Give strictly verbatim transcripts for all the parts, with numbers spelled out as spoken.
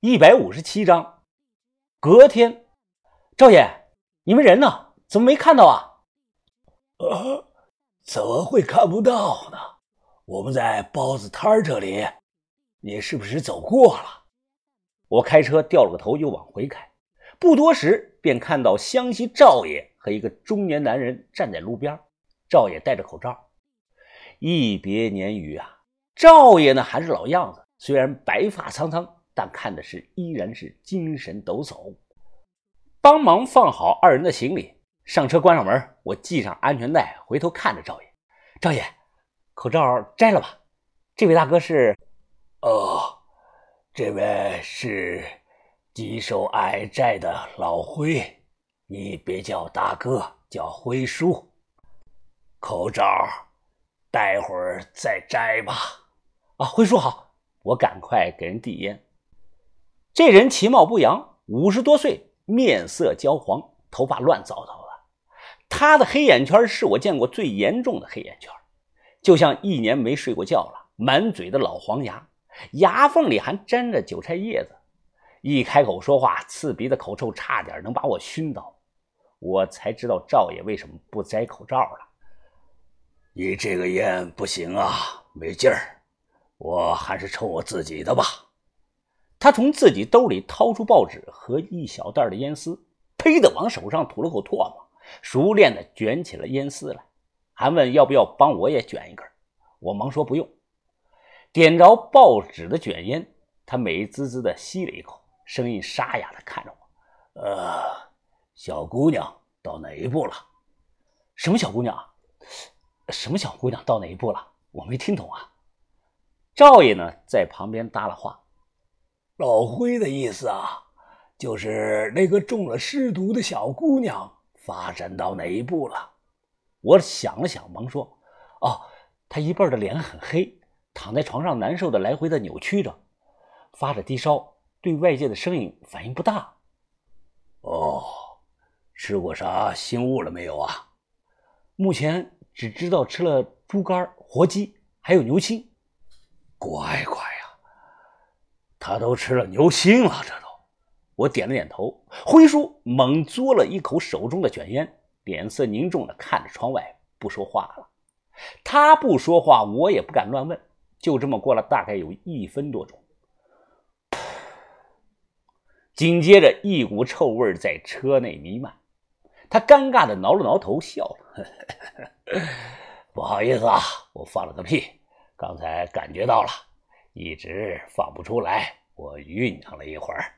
一百五十七章。隔天，赵爷，你们人呢？怎么没看到啊？呃，怎么会看不到呢？我们在包子摊这里，你是不是走过了？我开车掉了个头就往回开，不多时便看到湘西赵爷和一个中年男人站在路边，赵爷戴着口罩。一别年余啊，赵爷呢还是老样子，虽然白发苍苍，但看的是依然是精神抖擞。帮忙放好二人的行李，上车关上门，我系上安全带，回头看着赵爷。赵爷，口罩摘了吧？这位大哥是？哦，这位是极受矮债的老辉，你别叫大哥，叫辉叔。口罩待会儿再摘吧。啊，辉叔好。我赶快给人递烟。这人其貌不扬，五十多岁，面色焦黄，头发乱糟糟的。他的黑眼圈是我见过最严重的黑眼圈，就像一年没睡过觉了，满嘴的老黄牙，牙缝里还沾着韭菜叶子。一开口说话，刺鼻的口臭差点能把我熏倒。我才知道赵爷为什么不摘口罩了。你这个烟不行啊，没劲儿，我还是抽我自己的吧。他从自己兜里掏出报纸和一小袋的烟丝，呸的往手上吐了口唾沫，熟练的卷起了烟丝来，还问要不要帮我也卷一根。我忙说不用。点着报纸的卷烟，他美滋滋的吸了一口，声音沙哑的看着我：呃，小姑娘到哪一步了？什么小姑娘啊？什么小姑娘到哪一步了？我没听懂啊。赵爷呢，在旁边搭了话。老辉的意思啊，就是那个中了尸毒的小姑娘发展到哪一步了？我想了想，忙说：哦，她一半的脸很黑，躺在床上难受的来回的扭曲着，发着低烧，对外界的声音反应不大。哦，吃过啥新物了没有啊？目前只知道吃了猪肝、活鸡，还有牛心。乖乖呀，他都吃了牛心了，这都。我点了点头。辉叔猛嘬了一口手中的卷烟，脸色凝重的看着窗外，不说话了。他不说话，我也不敢乱问。就这么过了大概有一分多钟，紧接着一股臭味在车内弥漫。他尴尬的挠了挠头，笑了。不好意思啊，我放了个屁，刚才感觉到了，一直放不出来，我酝酿了一会儿。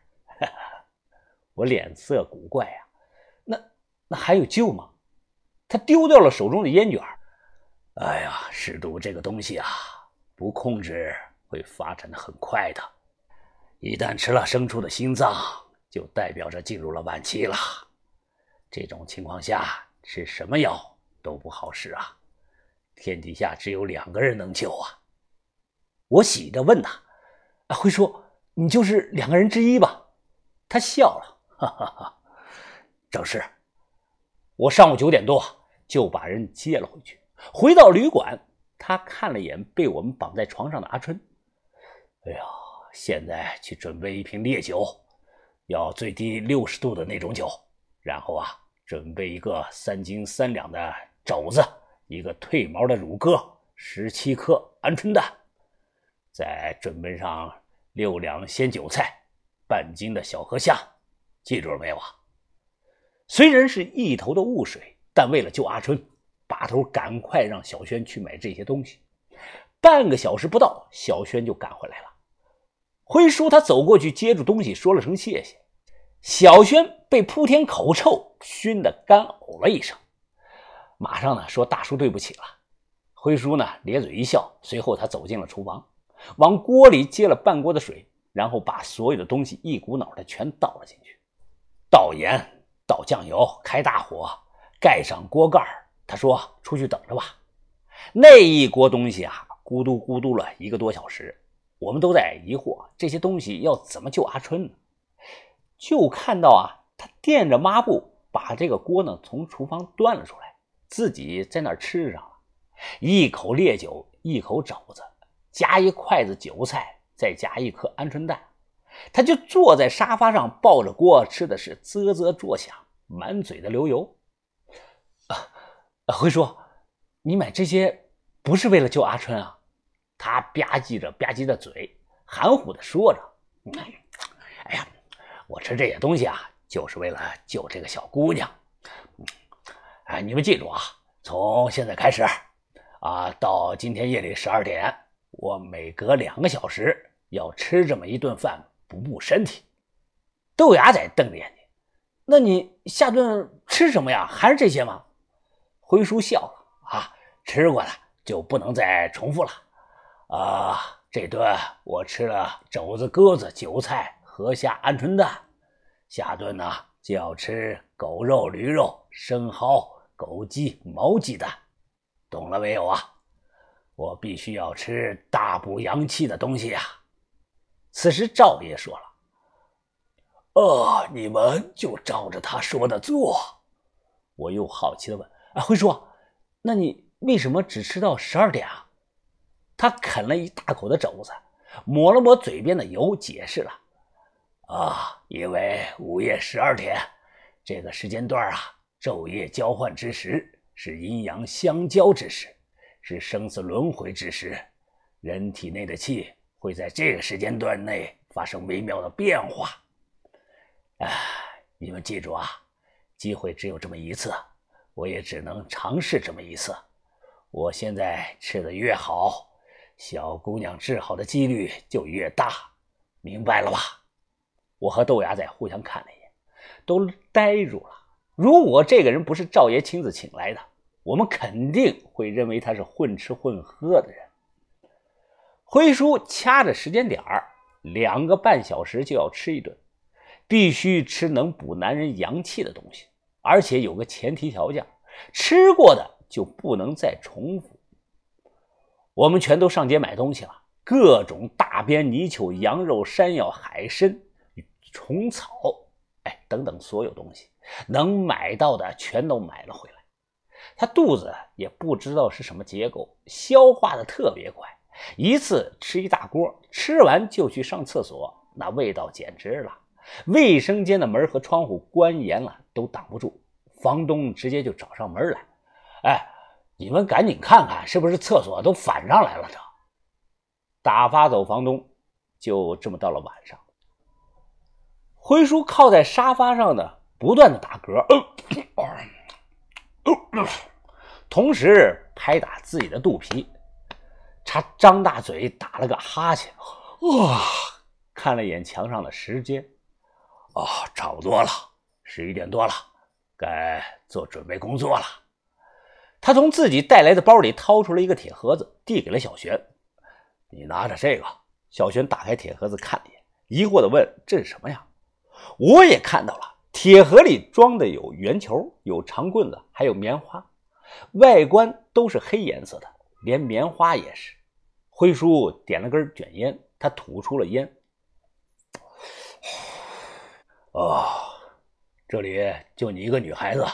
我脸色古怪啊，那那还有救吗？他丢掉了手中的烟卷。哎呀，尸毒这个东西啊，不控制会发展的很快的，一旦吃了牲畜的心脏，就代表着进入了晚期了。这种情况下吃什么药都不好使啊，天底下只有两个人能救啊。我喜着问他：啊，辉叔，你就是两个人之一吧？他笑了，哈哈哈，正是。我上午九点多就把人接了回去，回到旅馆，他看了眼被我们绑在床上的阿春。哎呀，现在去准备一瓶烈酒，要最低六十度的那种酒，然后啊，准备一个三斤三两的肘子，一个褪毛的乳鸽，十七颗鹌鹑蛋，再准备上六两鲜韭菜，半斤的小河虾，记住了没有啊？虽然是一头的雾水，但为了救阿春，把头赶快让小轩去买这些东西。半个小时不到，小轩就赶回来了。辉叔他走过去接住东西，说了声谢谢。小轩被铺天口臭熏得干呕了一声，马上呢说大叔对不起了。辉叔呢咧嘴一笑，随后他走进了厨房，往锅里接了半锅的水，然后把所有的东西一股脑的全倒了进去，倒盐倒酱油，开大火，盖上锅盖。他说出去等着吧。那一锅东西啊，咕嘟咕嘟了一个多小时，我们都在疑惑这些东西要怎么救阿春呢？就看到啊，他垫着抹布把这个锅呢从厨房端了出来，自己在那儿吃上了，一口烈酒，一口肘子，夹一筷子韭菜，再夹一颗鹌鹑蛋。他就坐在沙发上抱着锅，吃的是啧啧作响，满嘴的流油。啊，辉叔，你买这些不是为了救阿春啊？他吧唧着吧唧着嘴，含糊的说着：“哎呀，我吃这些东西啊，就是为了救这个小姑娘。哎，你们记住啊，从现在开始啊，到今天夜里十二点，我每隔两个小时要吃这么一顿饭，补补身体。”豆芽仔瞪着眼睛：“那你下顿吃什么呀？还是这些吗？”辉叔笑了：“啊，吃过了就不能再重复了。啊，这顿我吃了肘子、鸽子、韭菜、河虾、鹌鹑蛋，下顿呢就要吃狗肉、驴肉、生蚝、狗鸡、毛鸡蛋，懂了没有啊？我必须要吃大补阳气的东西啊。”此时赵爷说了：“哦，你们就照着他说的做。”我又好奇地问：“啊，辉叔，那你为什么只吃到十二点啊？”他啃了一大口的肘子，抹了抹嘴边的油，解释了：“啊，因为午夜十二点这个时间段啊，昼夜交换之时，是阴阳相交之时，是生死轮回之时，人体内的气会在这个时间段内发生微妙的变化。哎，你们记住啊，机会只有这么一次，我也只能尝试这么一次。我现在吃的越好，小姑娘治好的几率就越大，明白了吧？”我和豆芽仔互相看了一眼，都呆住了。如果这个人不是赵爷亲自请来的，我们肯定会认为他是混吃混喝的人。辉叔掐着时间点儿，两个半小时就要吃一顿，必须吃能补男人阳气的东西，而且有个前提条件，吃过的就不能再重复。我们全都上街买东西了，各种大鞭、泥鳅、羊肉、山药、海参、虫草，哎，等等所有东西，能买到的全都买了回来。他肚子也不知道是什么结构，消化的特别快，一次吃一大锅，吃完就去上厕所，那味道简直了。卫生间的门和窗户关严了，都挡不住，房东直接就找上门来：“哎，你们赶紧看看是不是厕所都反上来了。”这打发走房东，就这么到了晚上。辉叔靠在沙发上呢，不断的打嗝，同时拍打自己的肚皮。他张大嘴打了个哈欠，哇、哦！看了眼墙上的时间，哦，差不多了，十一点多了，该做准备工作了。他从自己带来的包里掏出了一个铁盒子，递给了小璇：“你拿着这个。”小璇打开铁盒子看了一眼，疑惑地问：“这是什么呀？”我也看到了，铁盒里装的有圆球，有长棍子，还有棉花，外观都是黑颜色的，连棉花也是。辉叔点了根卷烟，他吐出了烟。“哦，这里就你一个女孩子，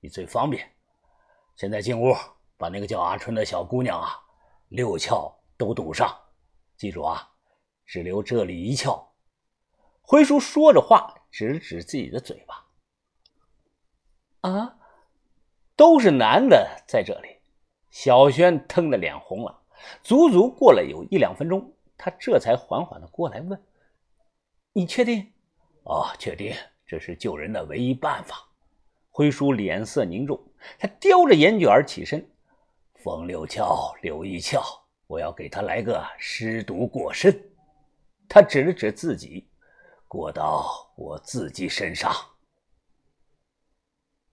你最方便。现在进屋，把那个叫阿春的小姑娘啊，六窍都堵上，记住啊，只留这里一窍。”辉叔说着话，指指自己的嘴巴。啊，都是男的在这里。小轩腾的脸红了，足足过了有一两分钟，他这才缓缓的过来问：“你确定？”“哦，确定，这是救人的唯一办法。”辉叔脸色凝重，他叼着眼卷起身：“风六窍，柳一窍，我要给他来个尸毒过身。”他指了指自己：“过到我自己身上。”